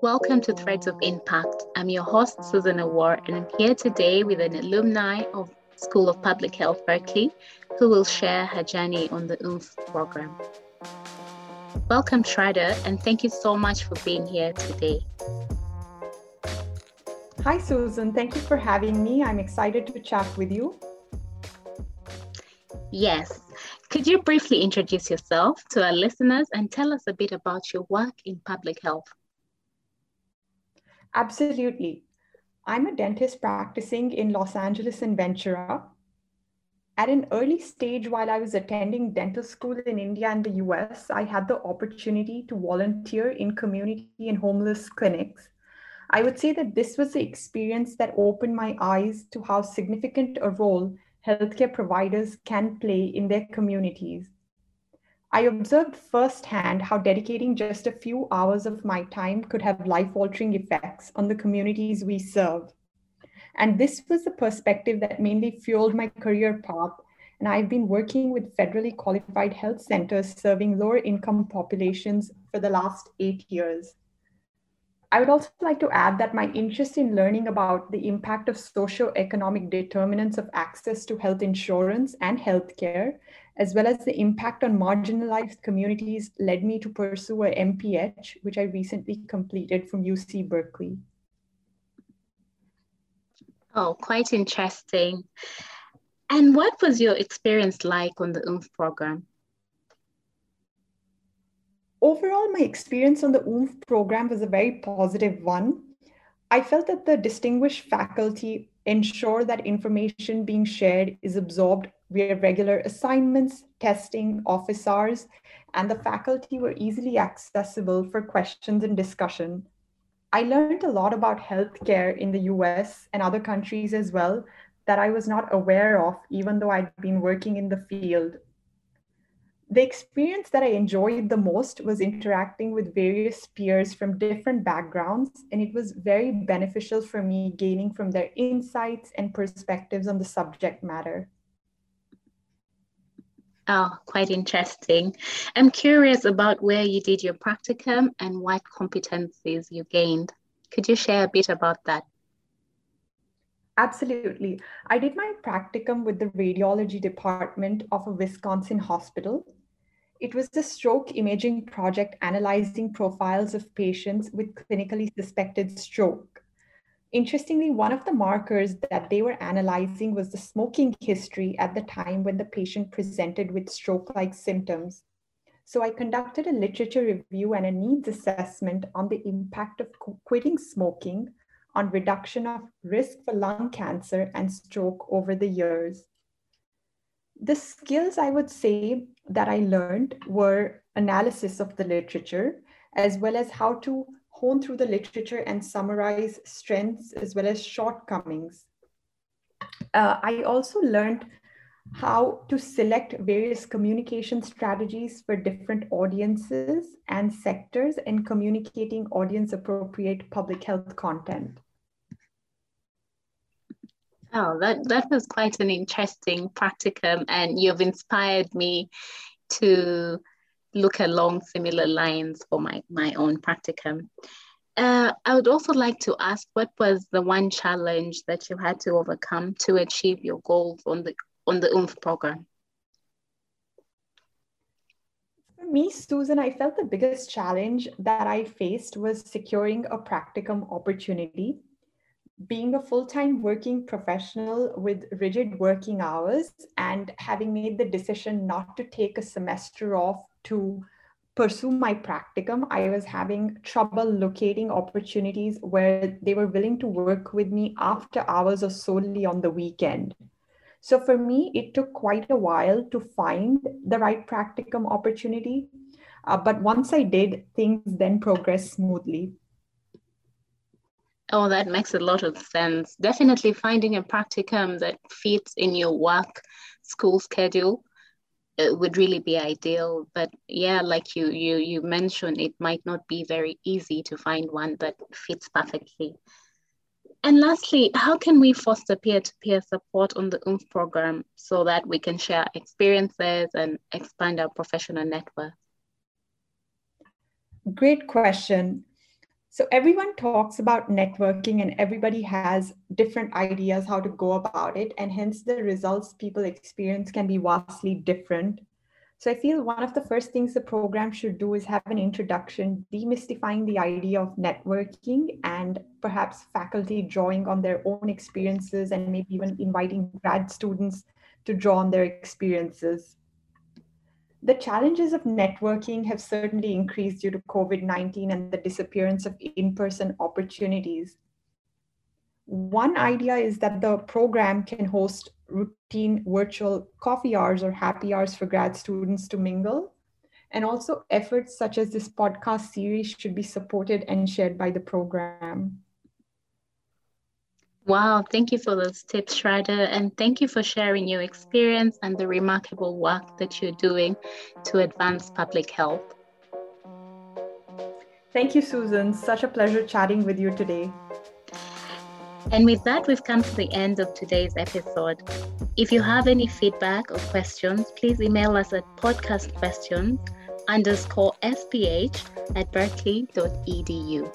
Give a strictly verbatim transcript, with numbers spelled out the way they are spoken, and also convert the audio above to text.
Welcome to Threads of Impact. I'm your host, Susan Awar, and I'm here today with an alumni of School of Public Health Berkeley, who will share her journey on the OOMPH program. Welcome, Shraddha, and thank you so much for being here today. Hi, Susan. Thank you for having me. I'm excited to chat with you. Yes. Could you briefly introduce yourself to our listeners and tell us a bit about your work in public health? Absolutely. I'm a dentist practicing in Los Angeles and Ventura. At an early stage, while I was attending dental school in India and the U S, I had the opportunity to volunteer in community and homeless clinics. I would say that this was the experience that opened my eyes to how significant a role healthcare providers can play in their communities. I observed firsthand how dedicating just a few hours of my time could have life-altering effects on the communities we serve. And this was the perspective that mainly fueled my career path. And I've been working with federally qualified health centers serving lower income populations for the last eight years. I would also like to add that my interest in learning about the impact of socioeconomic determinants of access to health insurance and healthcare, as well as the impact on marginalized communities, led me to pursue a M P H, which I recently completed from U C Berkeley. Oh, quite interesting. And what was your experience like on the OOMPH program? Overall, my experience on the OOMPH program was a very positive one. I felt that the distinguished faculty ensure that information being shared is absorbed via regular assignments, testing, office hours, and the faculty were easily accessible for questions and discussion. I learned a lot about healthcare in the U S and other countries as well that I was not aware of, even though I'd been working in the field. The experience that I enjoyed the most was interacting with various peers from different backgrounds, and it was very beneficial for me, gaining from their insights and perspectives on the subject matter. Oh, quite interesting. I'm curious about where you did your practicum and what competencies you gained. Could you share a bit about that? Absolutely. I did my practicum with the radiology department of a Wisconsin hospital. It was the stroke imaging project analyzing profiles of patients with clinically suspected stroke. Interestingly, one of the markers that they were analyzing was the smoking history at the time when the patient presented with stroke-like symptoms. So I conducted a literature review and a needs assessment on the impact of quitting smoking on reduction of risk for lung cancer and stroke over the years. The skills I would say that I learned were analysis of the literature, as well as how to hone through the literature and summarize strengths as well as shortcomings. Uh, I also learned how to select various communication strategies for different audiences and sectors and communicating audience-appropriate public health content. Oh, that, that was quite an interesting practicum, and you've inspired me to look along similar lines for my, my own practicum. Uh, I would also like to ask, what was the one challenge that you had to overcome to achieve your goals on the on the OOMPH program? For me, Susan, I felt the biggest challenge that I faced was securing a practicum opportunity. Being a full-time working professional with rigid working hours and having made the decision not to take a semester off to pursue my practicum, I was having trouble locating opportunities where they were willing to work with me after hours or solely on the weekend. So for me, it took quite a while to find the right practicum opportunity. Uh, but once I did, things then progressed smoothly. Oh, that makes a lot of sense. Definitely finding a practicum that fits in your work school schedule would really be ideal. But yeah, like you, you, you mentioned, it might not be very easy to find one that fits perfectly. And lastly, how can we foster peer-to-peer support on the OOMPH program so that we can share experiences and expand our professional network? Great question. So everyone talks about networking and everybody has different ideas how to go about it. And hence the results people experience can be vastly different. So I feel one of the first things the program should do is have an introduction, demystifying the idea of networking and perhaps faculty drawing on their own experiences and maybe even inviting grad students to draw on their experiences. The challenges of networking have certainly increased due to COVID nineteen and the disappearance of in-person opportunities. One idea is that the program can host routine virtual coffee hours or happy hours for grad students to mingle. And also efforts such as this podcast series should be supported and shared by the program. Wow, thank you for those tips, Shraddha, and thank you for sharing your experience and the remarkable work that you're doing to advance public health. Thank you, Susan. Such a pleasure chatting with you today. And with that, we've come to the end of today's episode. If you have any feedback or questions, please email us at podcastquestions underscore sph at berkeley dot edu.